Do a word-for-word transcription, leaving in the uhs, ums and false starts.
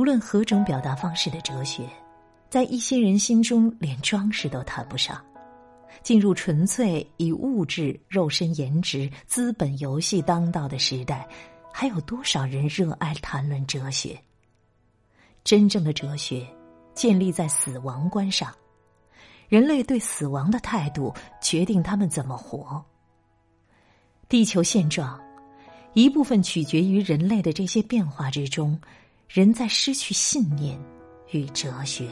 无论何种表达方式的哲学，在一些人心中连装饰都谈不上，进入纯粹以物质、肉身、颜值、资本游戏当道的时代，还有多少人热爱谈论哲学？真正的哲学建立在死亡观上，人类对死亡的态度决定他们怎么活。地球现状一部分取决于人类的这些变化之中，人在失去信念与哲学。